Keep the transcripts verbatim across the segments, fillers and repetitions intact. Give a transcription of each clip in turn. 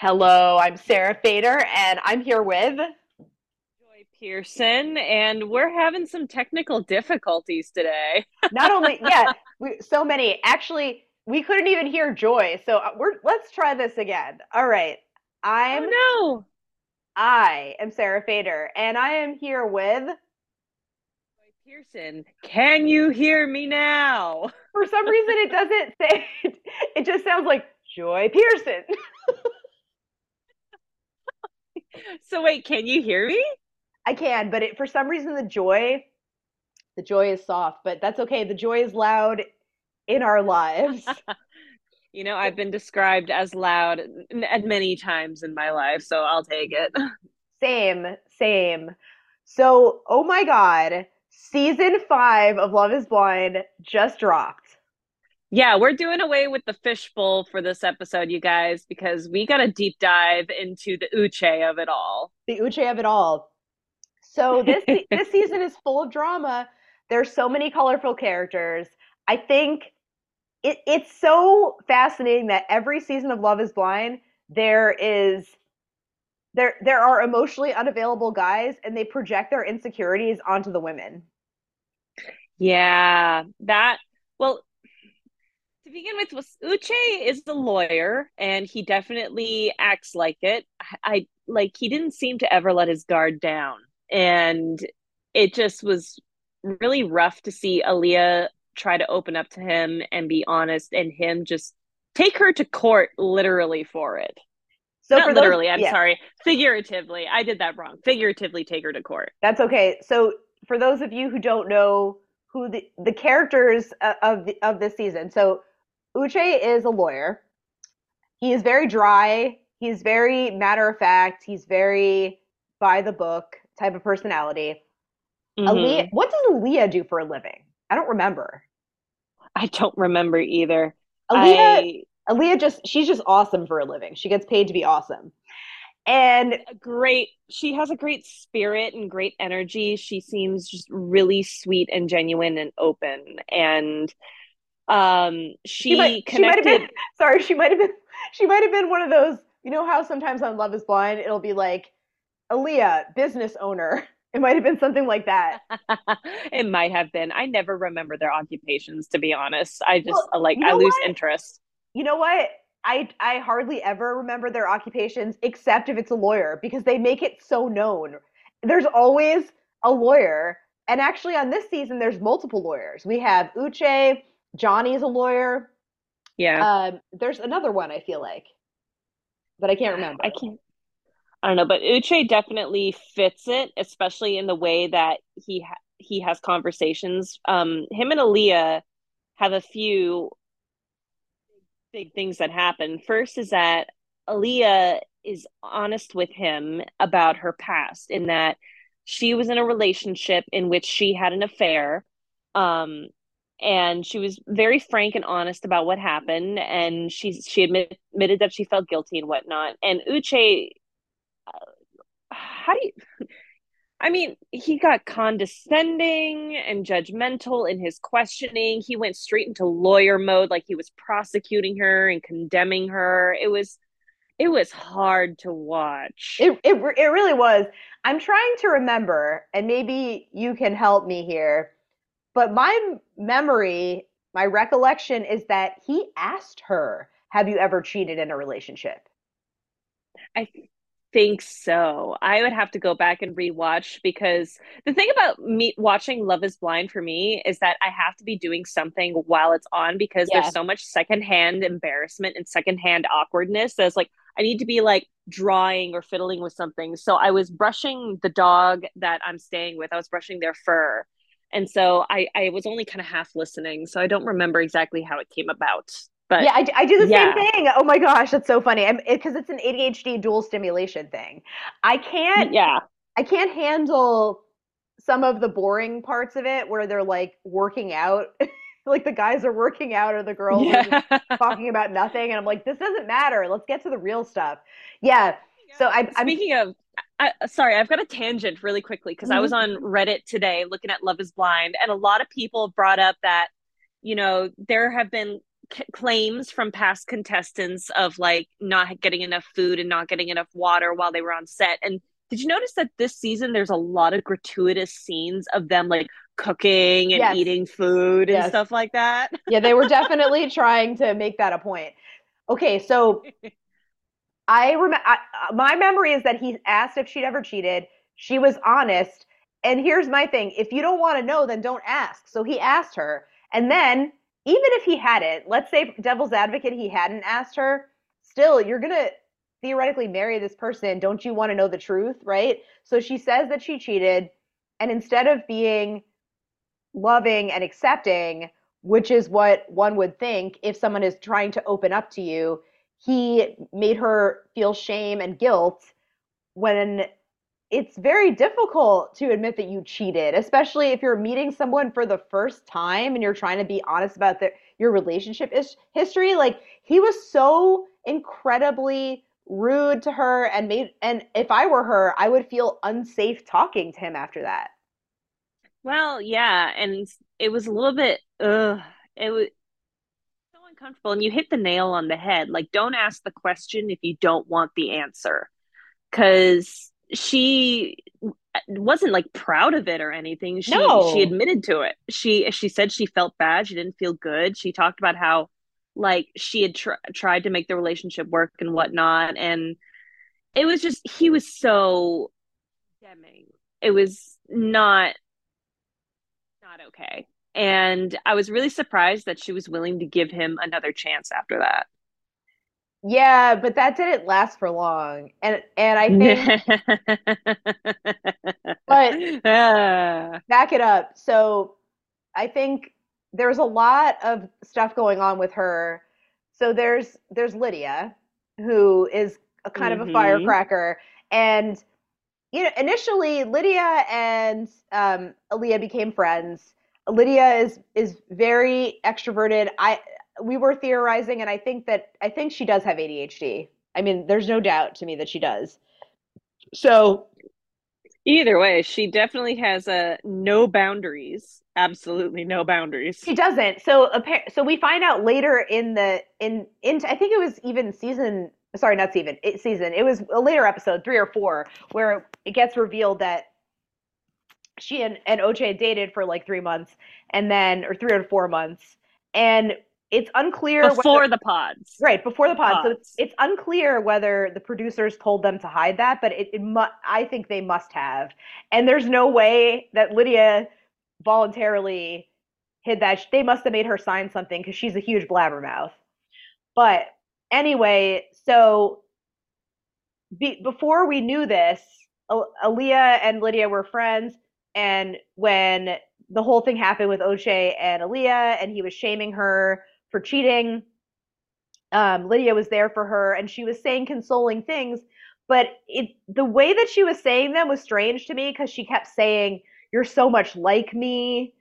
Hello, I'm Sarah Fader, and I'm here with Joy Pearson, and we're having some technical difficulties today. Not only, yeah, we, so many. Actually, we couldn't even hear Joy, so we're let's try this again. All right, I'm oh, no, I am Sarah Fader, and I am here with Joy Pearson. Can you hear me now? For some reason, it doesn't say. It just sounds like Joy Pearson. So wait, can you hear me? I can, but it, for some reason the joy, the joy is soft, but that's okay. The joy is loud in our lives. You know, I've been described as loud many times in my life, so I'll take it. Same, same. So, oh my God, season five of Love is Blind just dropped. Yeah, we're doing away with the fishbowl for this episode, you guys, because we got a deep dive into the Uche of it all. The Uche of it all. So this this season is full of drama. There's so many colorful characters. I think it it's so fascinating that every season of Love is Blind, there is there there are emotionally unavailable guys, and they project their insecurities onto the women. Yeah, that well. To begin with, Uche is the lawyer, and he definitely acts like it. I like he didn't seem to ever let his guard down, and it just was really rough to see Aaliyah try to open up to him and be honest, and him just take her to court literally for it. So Not for literally, those, I'm yeah. sorry, figuratively. I did that wrong. Figuratively, take her to court. That's okay. So for those of you who don't know who the the characters of the, of this season, so. Uche is a lawyer. He is very dry. He's very matter of fact. He's very by the book type of personality. Mm-hmm. Aaliyah, what does Aaliyah do for a living? I don't remember. I don't remember either. Aaliyah, I... Aaliyah just, she's just awesome for a living. She gets paid to be awesome. And great. She has a great spirit and great energy. She seems just really sweet and genuine and open. And Um, she, she might, connected. She might have been, sorry, she might have been. She might have been one of those. You know how sometimes on Love Is Blind it'll be like, Aaliyah, business owner. It might have been something like that. It might have been. I never remember their occupations, to be honest. I just well, like you know I lose what? interest. You know what? I I hardly ever remember their occupations except if it's a lawyer, because they make it so known. There's always a lawyer, and actually on this season there's multiple lawyers. We have Uche. Johnie is a lawyer. Yeah. Um, there's another one, I feel like. But I can't remember. I can't. I don't know. But Uche definitely fits it, especially in the way that he ha- he has conversations. Um, him and Aaliyah have a few big things that happen. First is that Aaliyah is honest with him about her past, in that she was in a relationship in which she had an affair. Um And she was very frank and honest about what happened. And she she admit, admitted that she felt guilty and whatnot. And Uche, uh, how do you, I mean, he got condescending and judgmental in his questioning. He went straight into lawyer mode, like he was prosecuting her and condemning her. It was, it was hard to watch. It, it, it really was. I'm trying to remember, and maybe you can help me here. But my memory, my recollection is that he asked her, have you ever cheated in a relationship? I think so. I would have to go back and rewatch, because the thing about me watching Love is Blind for me is that I have to be doing something while it's on, because yeah. there's so much secondhand embarrassment and secondhand awkwardness. That's like, I need to be like drawing or fiddling with something. So I was brushing the dog that I'm staying with. I was brushing their fur. And so I, I was only kind of half listening, so I don't remember exactly how it came about. But yeah, I, I do the yeah. same thing. Oh my gosh, that's so funny. Because it, it's an A D H D dual stimulation thing. I can't. Yeah. I can't handle some of the boring parts of it where they're like working out, like the guys are working out or the girls yeah. are just talking about nothing, and I'm like, this doesn't matter. Let's get to the real stuff. Yeah. yeah. So I, I'm speaking of. I, sorry, I've got a tangent really quickly, because mm-hmm. I was on Reddit today looking at Love is Blind, and a lot of people brought up that, you know, there have been c- claims from past contestants of like not getting enough food and not getting enough water while they were on set. And did you notice that this season there's a lot of gratuitous scenes of them like cooking and yes. eating food and yes. stuff like that? Yeah, they were definitely trying to make that a point. Okay, so I remember my memory is that he asked if she'd ever cheated. She was honest. And here's my thing. If you don't want to know, then don't ask. So he asked her. And then even if he hadn't, let's say devil's advocate, he hadn't asked her, still you're going to theoretically marry this person. Don't you want to know the truth, right? So she says that she cheated. And instead of being loving and accepting, which is what one would think if someone is trying to open up to you, he made her feel shame and guilt when it's very difficult to admit that you cheated, especially if you're meeting someone for the first time and you're trying to be honest about the, your relationship is- history. Like, he was so incredibly rude to her and made, and if I were her, I would feel unsafe talking to him after that. Well, yeah. And it was a little bit, ugh, it was so uncomfortable. And you hit the nail on the head. Like, don't ask the question if you don't want the answer. 'Cause she wasn't like proud of it or anything. She no. she admitted to it. She she said she felt bad. She didn't feel good. She talked about how like she had tr- tried to make the relationship work and whatnot. And it was just, he was so damning. It was not not okay. And I was really surprised that she was willing to give him another chance after that. Yeah, but that didn't last for long. And and I think but ah. back it up. So I think there's a lot of stuff going on with her. So there's there's Lydia, who is a kind mm-hmm. of a firecracker. And you know, initially Lydia and um Aaliyah became friends. Lydia is is very extroverted. I We were theorizing, and I think that I think she does have A D H D. I mean, there's no doubt to me that she does. So either way, she definitely has a no boundaries. Absolutely no boundaries. She doesn't. So so we find out later in the in in I think it was even season sorry, not season. It season. It was a later episode, three or four, where it gets revealed that she and and Uche dated for like three months and then or three or four months. And it's unclear before whether, the pods, right? Before the pods. pods. So it's, it's unclear whether the producers told them to hide that, but it, it mu- I think they must have. And there's no way that Lydia voluntarily hid that. They must have made her sign something because she's a huge blabbermouth. But anyway, so be- before we knew this, Al- Aaliyah and Lydia were friends, and when the whole thing happened with Uche and Aaliyah, and he was shaming her for cheating. Um, Lydia was there for her, and she was saying consoling things, but it, the way that she was saying them was strange to me because she kept saying, "You're so much like me.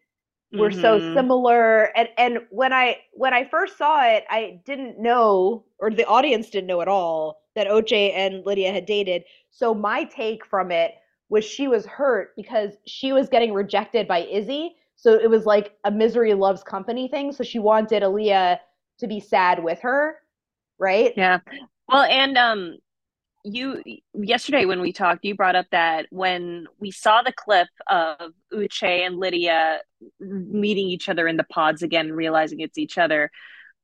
We're mm-hmm. so similar." And and when I when I first saw it, I didn't know, or the audience didn't know at all, that Uche and Lydia had dated. So my take from it was she was hurt because she was getting rejected by Izzy. So it was like a misery loves company thing. So she wanted Aaliyah to be sad with her, right? Yeah. Well, and um, you yesterday when we talked, you brought up that when we saw the clip of Uche and Lydia meeting each other in the pods again, and realizing it's each other,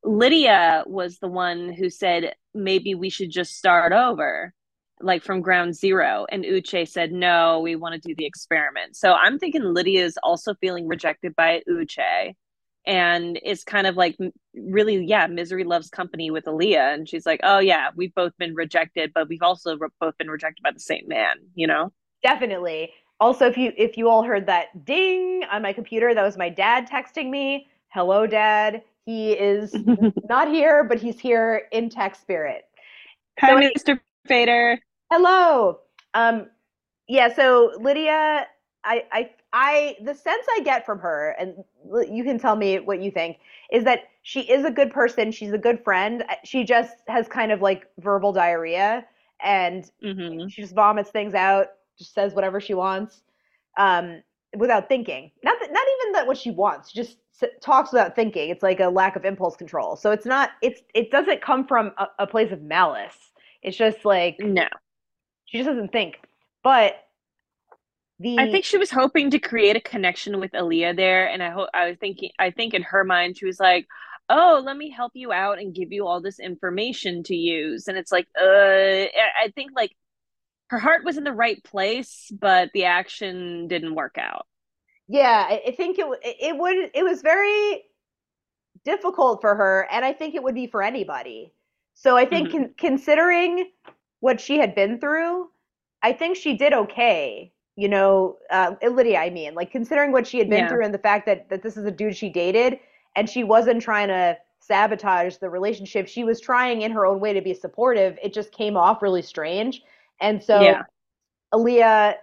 Lydia was the one who said, "Maybe we should just start over, like from ground zero." And Uche said, "No, we want to do the experiment." So I'm thinking Lydia's also feeling rejected by Uche and is kind of like really, yeah, misery loves company with Aaliyah. And she's like, "Oh yeah, we've both been rejected, but we've also re- both been rejected by the same man," you know? Definitely. Also, if you, if you all heard that ding on my computer, that was my dad texting me. Hello, Dad. He is not here, but he's here in tech spirit. Hi, so Mister Fader. Hello. Um, yeah, so Lydia, I, I, I, the sense I get from her, and you can tell me what you think, is that she is a good person. She's a good friend. She just has kind of like verbal diarrhea, and mm-hmm. she just vomits things out, just says whatever she wants. Um, without thinking. Not that, not even that what she wants, just talks without thinking. It's like a lack of impulse control. So it's not, it's, it doesn't come from a, a place of malice. It's just like, no, she just doesn't think. But the, I think she was hoping to create a connection with Aaliyah there. And I hope, I was thinking, I think in her mind, she was like, oh, let me help you out and give you all this information to use. And it's like, uh, I think like her heart was in the right place, but the action didn't work out. Yeah, I think it it would it was very difficult for her, and I think it would be for anybody. So I think mm-hmm. con- considering what she had been through, I think she did okay. You know, uh, Lydia, I mean, like considering what she had been yeah. through and the fact that that this is a dude she dated, and she wasn't trying to sabotage the relationship. She was trying in her own way to be supportive. It just came off really strange. And so yeah. Aaliyah,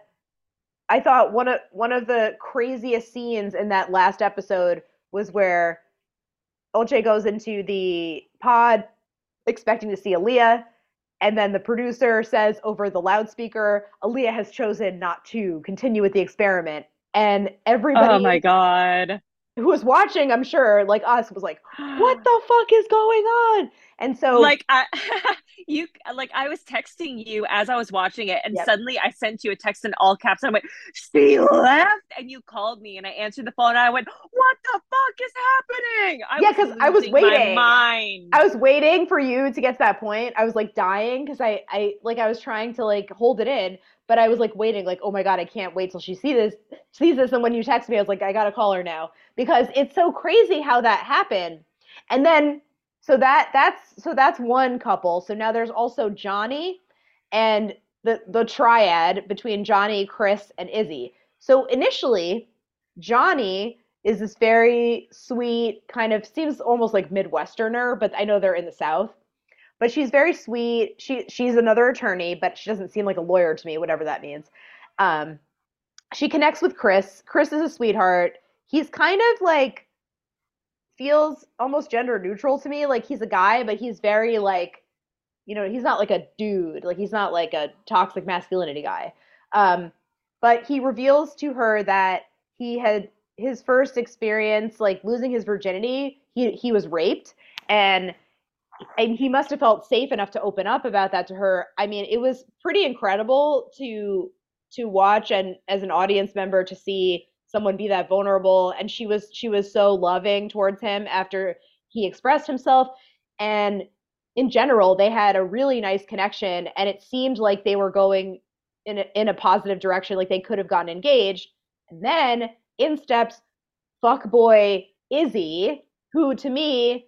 I thought one of one of the craziest scenes in that last episode was where Uche goes into the pod expecting to see Aaliyah, and then the producer says over the loudspeaker, Aaliyah has chosen not to continue with the experiment. And everybody oh my God. Who was watching, I'm sure, like us, was like, what the fuck is going on? And so like I you like I was texting you as I was watching it, and yep. suddenly I sent you a text in all caps and I went, she left, and you called me and I answered the phone and I went, what the fuck is happening? I yeah, because I was waiting. Mind. I was waiting for you to get to that point. I was like dying because I, I like I was trying to like hold it in, but I was like waiting, like, oh my God, I can't wait till she sees this sees this. And when you text me, I was like, I gotta call her now. Because it's so crazy how that happened. And then So that that's so that's one couple. So now there's also Johnie and the the triad between Johnie, Chris, and Izzy. So initially, Johnie is this very sweet, kind of seems almost like Midwesterner, but I know they're in the South. But she's very sweet. She she's another attorney, but she doesn't seem like a lawyer to me, whatever that means. Um, she connects with Chris. Chris is a sweetheart. He's kind of like feels almost gender neutral to me. Like he's a guy, but he's very like, you know, he's not like a dude. Like he's not like a toxic masculinity guy. Um, but he reveals to her that he had his first experience, like losing his virginity. He he was raped, and and he must have felt safe enough to open up about that to her. I mean, it was pretty incredible to to watch, and as an audience member to see someone be that vulnerable. And she was she was so loving towards him after he expressed himself. And in general, they had a really nice connection, and it seemed like they were going in a, in a positive direction, like they could have gotten engaged. And then in steps fuckboy Izzy, who to me,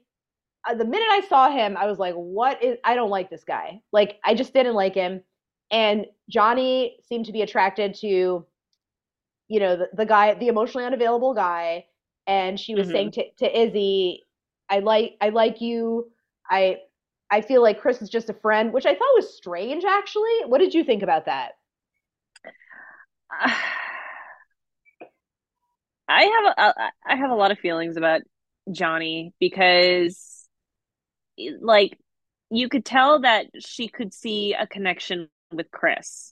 the minute I saw him, I was like, what is, I don't like this guy. Like, I just didn't like him. And Johnie seemed to be attracted to, you know, the, the guy, the emotionally unavailable guy. And she was mm-hmm. saying to, to Izzy, I like, I like you. I, I feel like Chris is just a friend, which I thought was strange, actually. What did you think about that? Uh, I have, a, I have a lot of feelings about Johnie, because like you could tell that she could see a connection with Chris.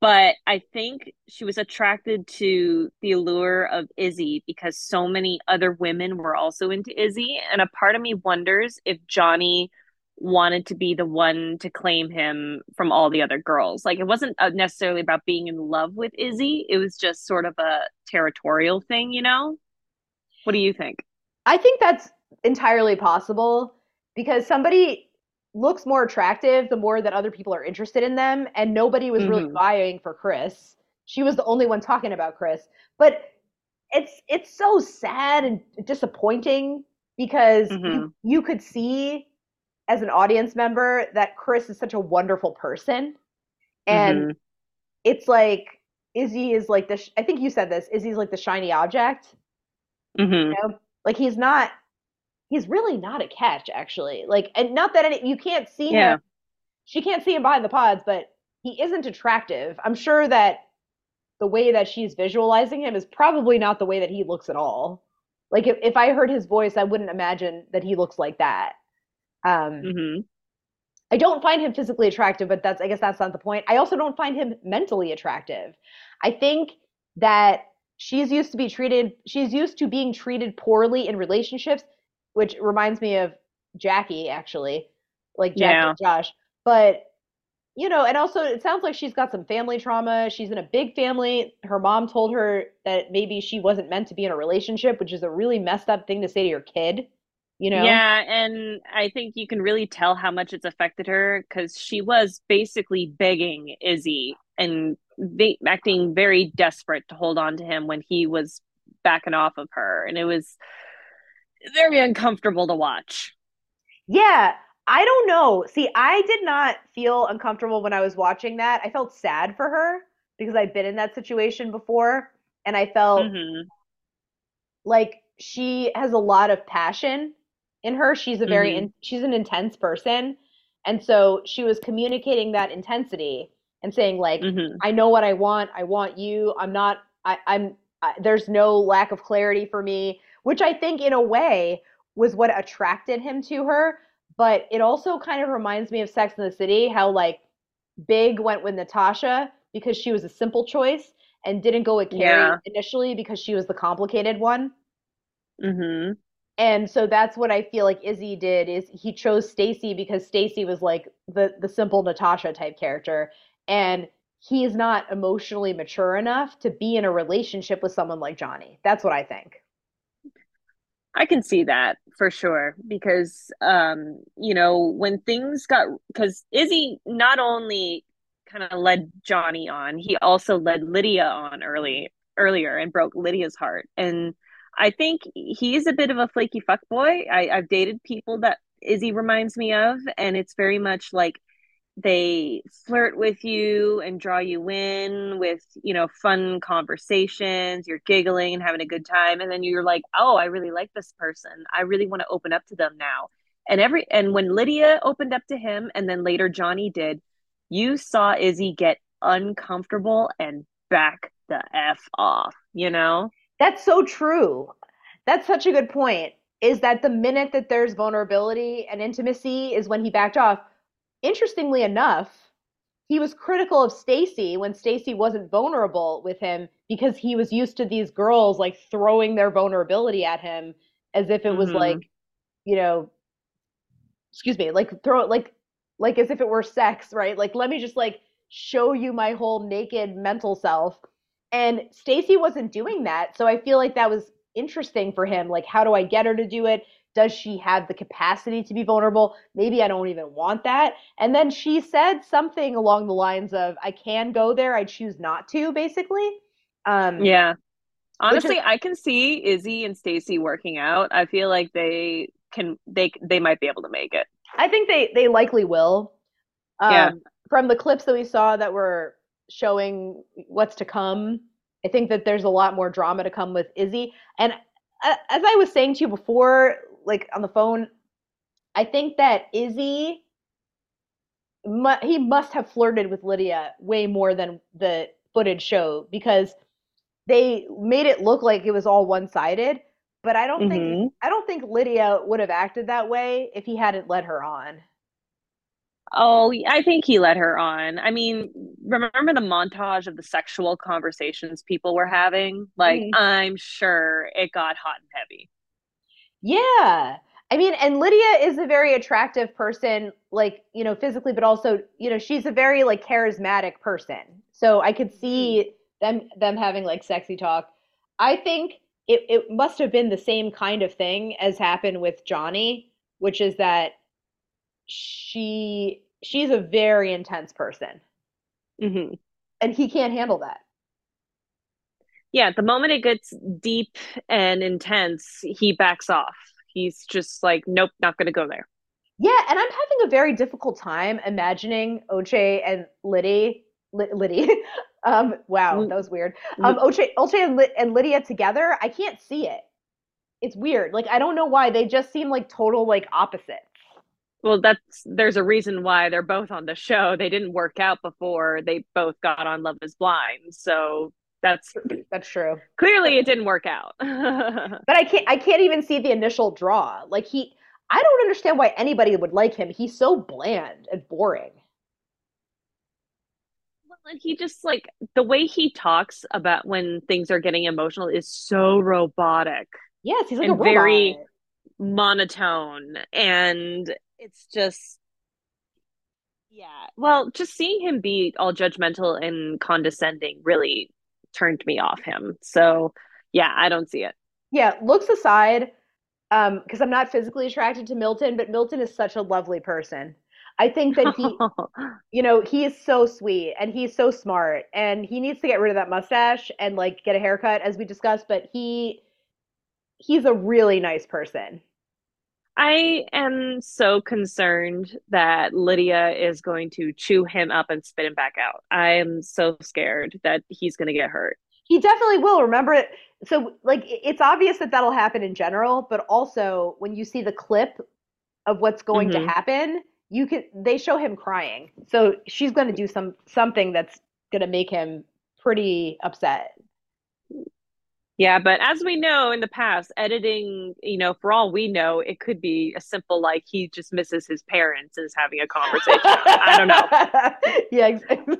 But I think she was attracted to the allure of Izzy because so many other women were also into Izzy. And a part of me wonders if Johnie wanted to be the one to claim him from all the other girls. Like, it wasn't necessarily about being in love with Izzy. It was just sort of a territorial thing, you know? What do you think? I think that's entirely possible, because somebody looks more attractive the more that other people are interested in them, and nobody was mm-hmm. really vying for Chris. She was the only one talking about Chris. But it's it's so sad and disappointing, because mm-hmm. you, you could see as an audience member that Chris is such a wonderful person, and mm-hmm. it's like Izzy is like the sh- I think you said this, Izzy's like the shiny object. Mm-hmm. You know? Like he's not He's really not a catch, actually. Like, and not that any, you can't see yeah. him. She can't see him behind the pods, but he isn't attractive. I'm sure that the way that she's visualizing him is probably not the way that he looks at all. Like, if, if I heard his voice, I wouldn't imagine that he looks like that. Um, mm-hmm. I don't find him physically attractive, but that's, I guess that's not the point. I also don't find him mentally attractive. I think that she's used to be treated, she's used to being treated poorly in relationships, which reminds me of Jackie, actually, like Jackie yeah. and Josh. But, you know, and also it sounds like she's got some family trauma. She's in a big family. Her mom told her that maybe she wasn't meant to be in a relationship, which is a really messed up thing to say to your kid, you know? Yeah, and I think you can really tell how much it's affected her, because she was basically begging Izzy and they, acting very desperate to hold on to him when he was backing off of her. And it was very uncomfortable to watch. Yeah. I don't know. See, I did not feel uncomfortable when I was watching that. I felt sad for her because I've been in that situation before. And I felt mm-hmm. like she has a lot of passion in her. She's a very, mm-hmm. in, she's an intense person. And so she was communicating that intensity and saying like, mm-hmm. I know what I want. I want you. I'm not, I, I'm, I, there's no lack of clarity for me, which I think in a way was what attracted him to her. But it also kind of reminds me of Sex and the City, how like Big went with Natasha because she was a simple choice and didn't go with Carrie yeah. initially because she was the complicated one. Mm-hmm. And so that's what I feel like Izzy did, is he chose Stacy because Stacy was like the, the simple Natasha type character. And he is not emotionally mature enough to be in a relationship with someone like Johnie. That's what I think. I can see that for sure, because, um, you know, when things got, because Izzy not only kind of led Johnie on, he also led Lydia on early, earlier and broke Lydia's heart. And I think he's a bit of a flaky fuckboy. I, I've dated people that Izzy reminds me of, and it's very much like they flirt with you and draw you in with, you know, fun conversations. You're giggling and having a good time. And then you're like, oh, I really like this person. I really want to open up to them now. And every, and when Lydia opened up to him and then later Johnie did, you saw Izzy get uncomfortable and back the F off, you know? That's so true. That's such a good point, is that the minute that there's vulnerability and intimacy is when he backed off. Interestingly enough, he was critical of Stacy when Stacy wasn't vulnerable with him because he was used to these girls like throwing their vulnerability at him as if it was mm-hmm. like, you know, excuse me, like throw it like like as if it were sex, right? Like, let me just like show you my whole naked mental self. And Stacy wasn't doing that. So I feel like that was interesting for him. Like, how do I get her to do it? Does she have the capacity to be vulnerable? Maybe I don't even want that. And then she said something along the lines of, I can go there. I choose not to, basically. Um, yeah. Honestly, is- I can see Izzy and Stacy working out. I feel like they can, they, they might be able to make it. I think they, they likely will. Um, yeah. From the clips that we saw that were showing what's to come, I think that there's a lot more drama to come with Izzy. And uh, as I was saying to you before, like on the phone, I think that Izzy, mu- he must have flirted with Lydia way more than the footage showed, because they made it look like it was all one-sided. But I don't mm-hmm. think I don't think Lydia would have acted that way if he hadn't led her on. Oh, I think he led her on. I mean, remember the montage of the sexual conversations people were having? Like, mm-hmm. I'm sure it got hot and heavy. Yeah. I mean, and Lydia is a very attractive person, like, you know, physically, but also, you know, she's a very like charismatic person. So I could see them, them having like sexy talk. I think it, it must have been the same kind of thing as happened with Johnie, which is that she, she's a very intense person mm-hmm. and he can't handle that. Yeah, the moment it gets deep and intense, he backs off. He's just like, nope, not going to go there. Yeah, and I'm having a very difficult time imagining Uche and Lydia. Li- Lydia. um, wow, that was weird. Um, Uche, Uche and, Li- and Lydia together, I can't see it. It's weird. Like, I don't know why. They just seem like total, like, opposites. Well, that's there's a reason why they're both on the show. They didn't work out before they both got on Love is Blind, so... That's that's true. Clearly it didn't work out. But I can't I can't even see the initial draw. Like he I don't understand why anybody would like him. He's so bland and boring. Well, And he just, like, the way he talks about when things are getting emotional is so robotic. Yes, he's like and a robot. Very monotone. And it's just, yeah. Well, just seeing him be all judgmental and condescending really turned me off him. So, yeah, I don't see it. Yeah, looks aside, um, because I'm not physically attracted to Milton, but Milton is such a lovely person. I think that he, you know, he is so sweet and he's so smart, and he needs to get rid of that mustache and, like, get a haircut, as we discussed. But he, he's a really nice person. I am so concerned that Lydia is going to chew him up and spit him back out. I am so scared that he's going to get hurt. He definitely will. Remember it. So, like, it's obvious that that'll happen in general, but also when you see the clip of what's going mm-hmm. to happen, you can, they show him crying. So she's going to do some, something that's going to make him pretty upset. Yeah. But as we know in the past, editing, you know, for all we know, it could be a simple, like, he just misses his parents and is having a conversation. I don't know. Yeah. Exactly.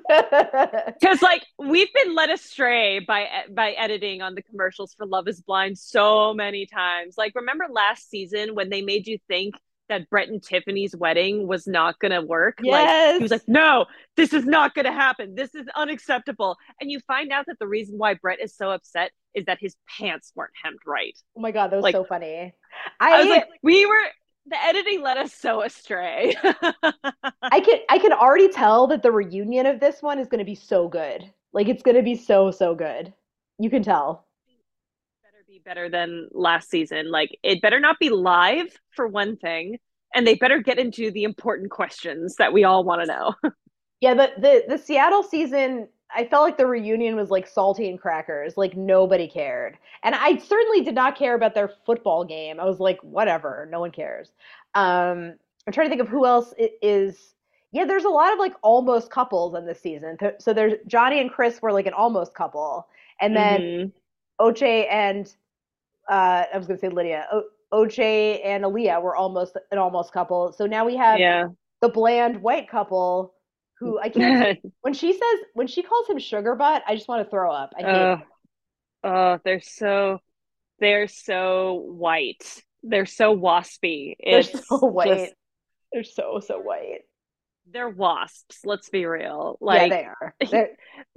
Cause, like, we've been led astray by, by editing on the commercials for Love is Blind so many times. Like, remember last season when they made you think that Brett and Tiffany's wedding was not going to work. Yes. Like, he was like, no, this is not going to happen. This is unacceptable. And you find out that the reason why Brett is so upset is that his pants weren't hemmed right. Oh my God, that was, like, so funny. I, I was like, we were, the editing led us so astray. I can, I can already tell that the reunion of this one is going to be so good. Like, it's going to be so, so good. You can tell. Be better than last season. Like, it better not be live, for one thing, and they better get into the important questions that we all want to know. Yeah, the, the the Seattle season, I felt like the reunion was like saltine crackers. Like, nobody cared, and I certainly did not care about their football game. I was like, whatever, no one cares. um I'm trying to think of who else is. Yeah, there's a lot of, like, almost couples in this season. So there's Johnie and Chris were, like, an almost couple, and then mm-hmm. Uche and uh, I was going to say Lydia. Uche and Aaliyah were almost an almost couple. So now we have yeah. the bland white couple who I can't. When she says, when she calls him sugar butt, I just want to throw up. I can't. Oh, uh, uh, they're so they're so white. They're so waspy. It's they're so white. Just, they're so so white. They're wasps, let's be real. Like, yeah, they are. They're...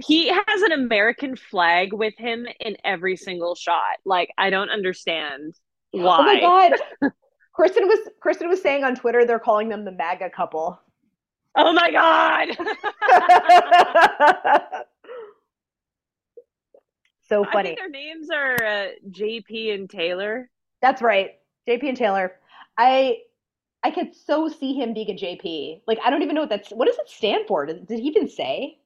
He, he has an American flag with him in every single shot. Like, I don't understand why. Oh my God. Kristen was Kristen was saying on Twitter they're calling them the MAGA couple. Oh my God. So funny. I think their names are uh, J P and Taylor. That's right. J P and Taylor. I I could so see him being a J P. Like, I don't even know what that's... What does it stand for? Did, did he even say?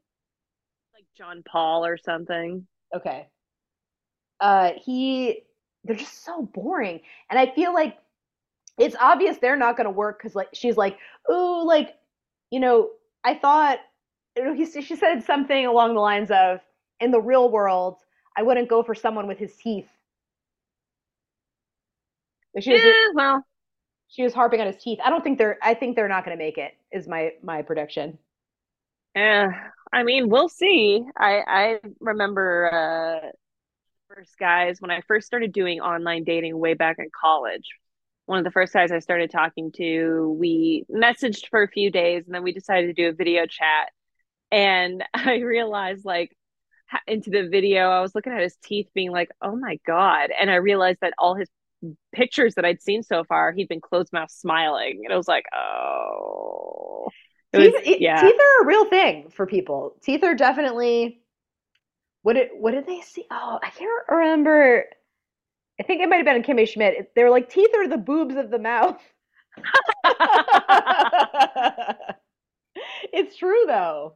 Like, John Paul or something. Okay. Uh, he... They're just so boring. And I feel like it's obvious they're not going to work because, like, she's like, ooh, like, you know, I thought... You know, he, she said something along the lines of, in the real world, I wouldn't go for someone with his teeth. But she was, yeah, well... She was harping on his teeth. I don't think they're, I think they're not going to make it, is my, my prediction. Yeah. I mean, we'll see. I, I remember uh, first guys, when I first started doing online dating way back in college, one of the first guys I started talking to, we messaged for a few days and then we decided to do a video chat. And I realized, like, into the video, I was looking at his teeth being like, oh my God. And I realized that all his pictures that I'd seen so far, he'd been closed mouth smiling, and I was like, oh, it teeth, was, it, yeah. Teeth are a real thing for people. Teeth are definitely what did what did they see? Oh, I can't remember. I think it might have been Kimmy Schmidt. They were like, teeth are the boobs of the mouth. It's true though.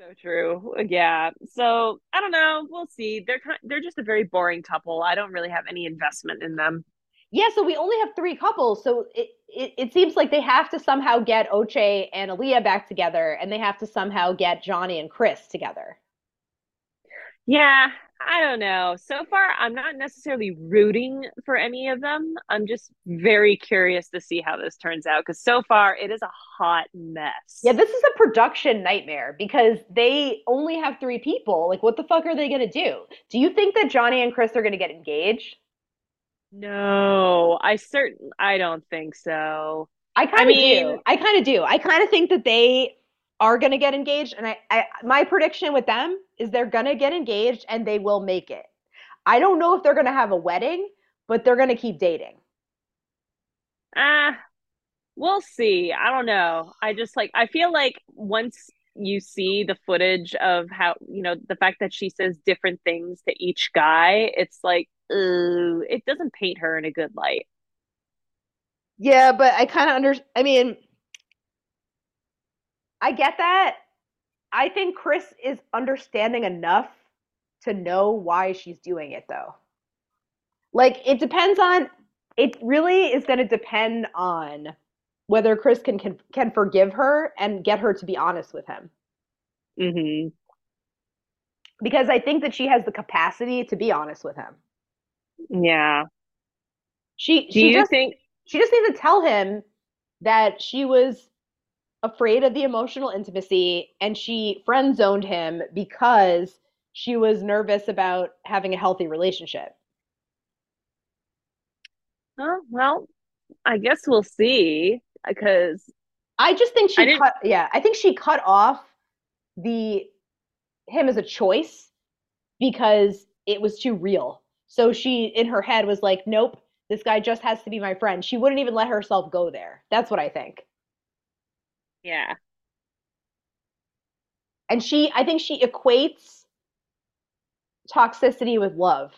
So true. Yeah. So I don't know. We'll see. They're kind of, they're just a very boring couple. I don't really have any investment in them. Yeah. So we only have three couples. So it, it, it seems like they have to somehow get Uche and Aaliyah back together, and they have to somehow get Johnie and Chris together. Yeah. I don't know. So far, I'm not necessarily rooting for any of them. I'm just very curious to see how this turns out, because so far it is a hot mess. Yeah, this is a production nightmare because they only have three people. Like, what the fuck are they going to do? Do you think that Johnie and Chris are going to get engaged? No, I certain I don't think so. I kind of I mean, do. I kind of do. I kind of think that they are going to get engaged. And I, I, my prediction with them is they're going to get engaged and they will make it. I don't know if they're going to have a wedding, but they're going to keep dating. Ah, uh, we'll see. I don't know. I just like, I feel like once you see the footage of how, you know, the fact that she says different things to each guy, it's like, ooh, it doesn't paint her in a good light. Yeah, but I kind of under, I mean, I get that. I think Chris is understanding enough to know why she's doing it, though. Like, it depends on, it really is going to depend on whether Chris can, can can forgive her and get her to be honest with him. Mm-hmm. Because I think that she has the capacity to be honest with him. Yeah. She, Do she you just, think she just needs to tell him that she was afraid of the emotional intimacy and she friend zoned him because she was nervous about having a healthy relationship. Oh, well, I guess we'll see, because I just think she cut, yeah, I think she cut off the him as a choice because it was too real. So she in her head was like, nope, this guy just has to be my friend. She wouldn't even let herself go there. That's what I think. Yeah. And she, I think she equates toxicity with love.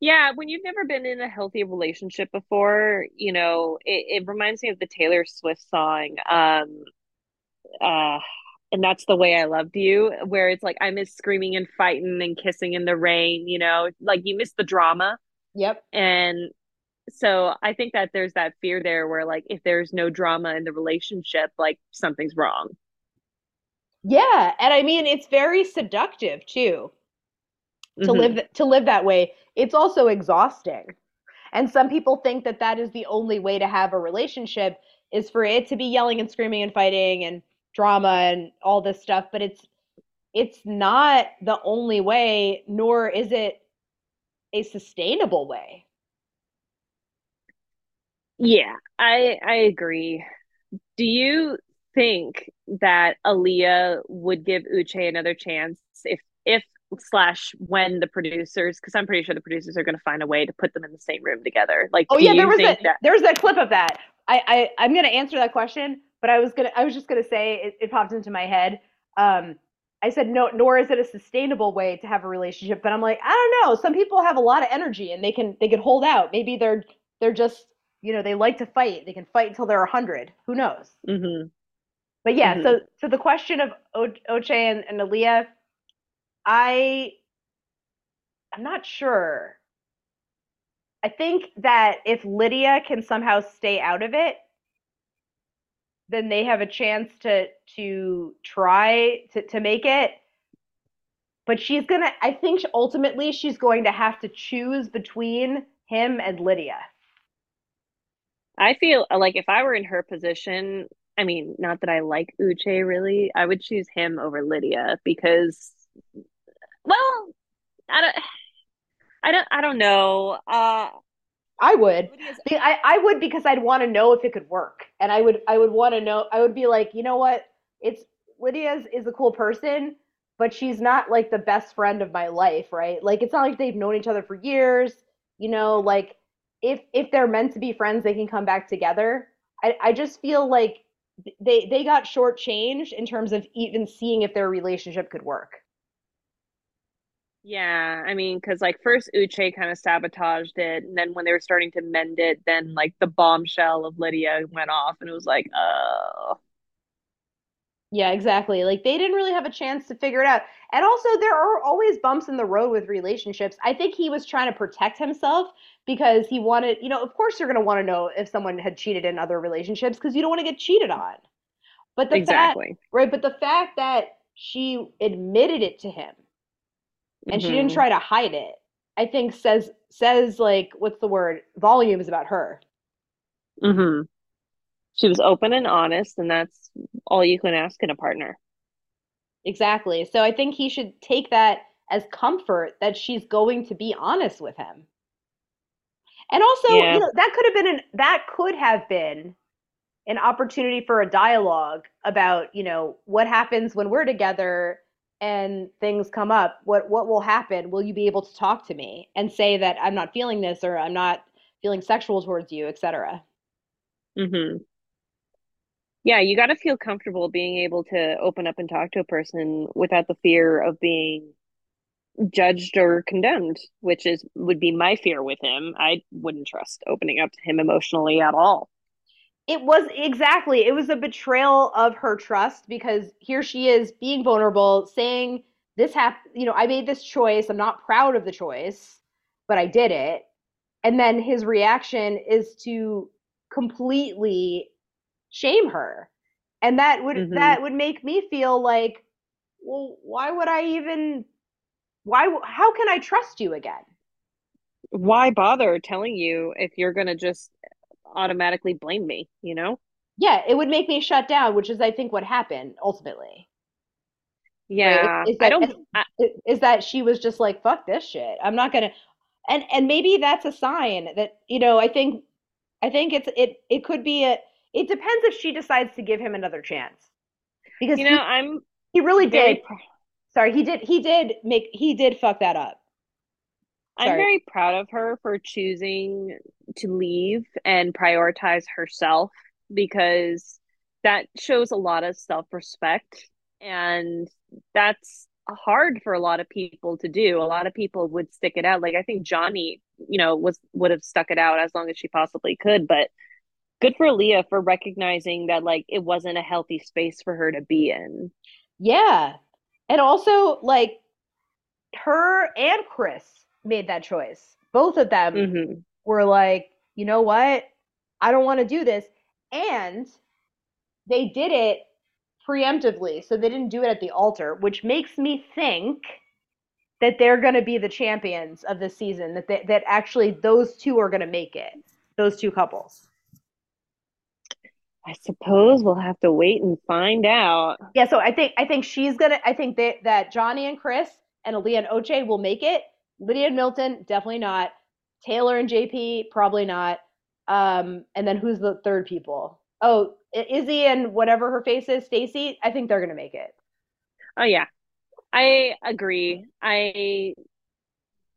Yeah, when you've never been in a healthy relationship before, you know, it, it reminds me of the Taylor Swift song, um, uh, and that's the way I loved you, where it's like, I miss screaming and fighting and kissing in the rain, you know, like you miss the drama. Yep. And so I think that there's that fear there where, like, if there's no drama in the relationship, like, something's wrong. Yeah. And I mean, it's very seductive too, to mm-hmm. live, to live that way. It's also exhausting. And some people think that that is the only way to have a relationship, is for it to be yelling and screaming and fighting and drama and all this stuff. But it's, it's not the only way, nor is it a sustainable way. Yeah, I I agree. Do you think that Aaliyah would give Uche another chance if if slash when the producers, because I'm pretty sure the producers are going to find a way to put them in the same room together. Like, oh yeah, there was a, that- there was that clip of that. I, I I'm going to answer that question, but I was gonna I was just going to say it, it popped into my head. Um, I said no, nor is it a sustainable way to have a relationship. But I'm like, I don't know. Some people have a lot of energy and they can they can hold out. Maybe they're they're just, you know, they like to fight. They can fight until they're one hundred. Who knows? Mm-hmm. But yeah, mm-hmm. so so the question of Uche and, and Aaliyah, I, I'm not sure. I think that if Lydia can somehow stay out of it, then they have a chance to to try to, to make it. But she's going to, I think ultimately she's going to have to choose between him and Lydia. I feel like if I were in her position, I mean, not that I like Uche really, I would choose him over Lydia because, well, I don't, I don't, I don't know. Uh, I would, Lydia's- I, I would because I'd want to know if it could work, and I would, I would want to know. I would be like, you know what? It's Lydia's is a cool person, but she's not like the best friend of my life, right? Like, it's not like they've known each other for years, you know, like. If if they're meant to be friends, they can come back together. I, I just feel like they they got shortchanged in terms of even seeing if their relationship could work. Yeah, I mean, because like first Uche kind of sabotaged it, and then when they were starting to mend it, then like the bombshell of Lydia went off, and it was like, oh. Yeah, exactly. Like they didn't really have a chance to figure it out. And also there are always bumps in the road with relationships. I think he was trying to protect himself because he wanted, you know, of course you're going to want to know if someone had cheated in other relationships because you don't want to get cheated on. But the exactly. fact, right, but the fact that she admitted it to him and mm-hmm. she didn't try to hide it. I think says says like what's the word? Volumes about her. Mm-hmm. She was open and honest, and that's all you can ask in a partner. Exactly. So I think he should take that as comfort that she's going to be honest with him. And also, yeah. you know, that could have been an that could have been an opportunity for a dialogue about, you know, what happens when we're together and things come up. What what will happen? Will you be able to talk to me and say that I'm not feeling this, or I'm not feeling sexual towards you, et cetera. Mm-hmm. Yeah, you got to feel comfortable being able to open up and talk to a person without the fear of being judged or condemned, which is would be my fear with him. I wouldn't trust opening up to him emotionally at all. It was exactly. It was a betrayal of her trust, because here she is being vulnerable, saying this hap- you know, I made this choice. I'm not proud of the choice, but I did it. And then his reaction is to completely shame her, and that would mm-hmm. that would make me feel like, well, why would I even why how can I trust you again? Why bother telling you if you're gonna just automatically blame me, you know? Yeah, it would make me shut down, which is I think what happened ultimately. Yeah, right? is, is that, I don't is, I, is that she was just like, fuck this shit, I'm not gonna. And and maybe that's a sign that, you know, I think I think it's it it could be a It depends if she decides to give him another chance, because you know he, I'm. He really did. Pr- Sorry, he did. He did make. He did fuck that up. Sorry. I'm very proud of her for choosing to leave and prioritize herself, because that shows a lot of self-respect, and that's hard for a lot of people to do. A lot of people would stick it out. Like I think Johnie, you know, was would have stuck it out as long as she possibly could, but. Good for Aaliyah for recognizing that, like, it wasn't a healthy space for her to be in. Yeah. And also, like, her and Chris made that choice. Both of them mm-hmm. were like, you know what? I don't want to do this. And they did it preemptively. So they didn't do it at the altar, which makes me think that they're going to be the champions of this season, that they, that actually those two are going to make it, those two couples. I suppose we'll have to wait and find out. Yeah, so I think I think she's gonna. I think that, that Johnie and Chris and Aaliyah and Uche will make it. Lydia and Milton definitely not. Taylor and J P probably not. Um, and then who's the third people? Oh, Izzy and whatever her face is, Stacy. I think they're gonna make it. Oh yeah, I agree. I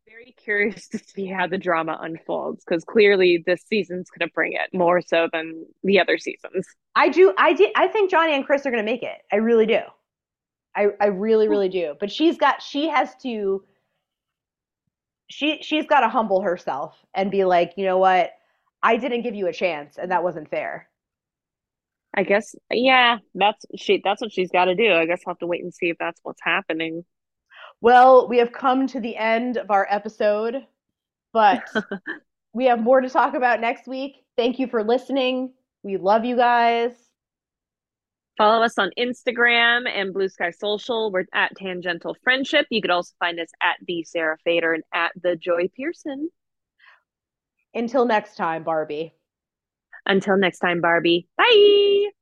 very curious to see how the drama unfolds, because clearly this season's going to bring it more so than the other seasons. I do. I do. I think Johnie and Chris are going to make it. I really do. I, I really, really do. But she's got, she has to, she, she's got to humble herself and be like, you know what? I didn't give you a chance, and that wasn't fair. I guess. Yeah, that's she, that's what she's got to do. I guess I'll have to wait and see if that's what's happening. Well, we have come to the end of our episode, but we have more to talk about next week. Thank you for listening. We love you guys. Follow us on Instagram and Blue Sky Social. We're at Tangential Friendship. You could also find us at the Sarah Fader and at the Joy Pearson. Until next time, Barbie. Until next time, Barbie. Bye.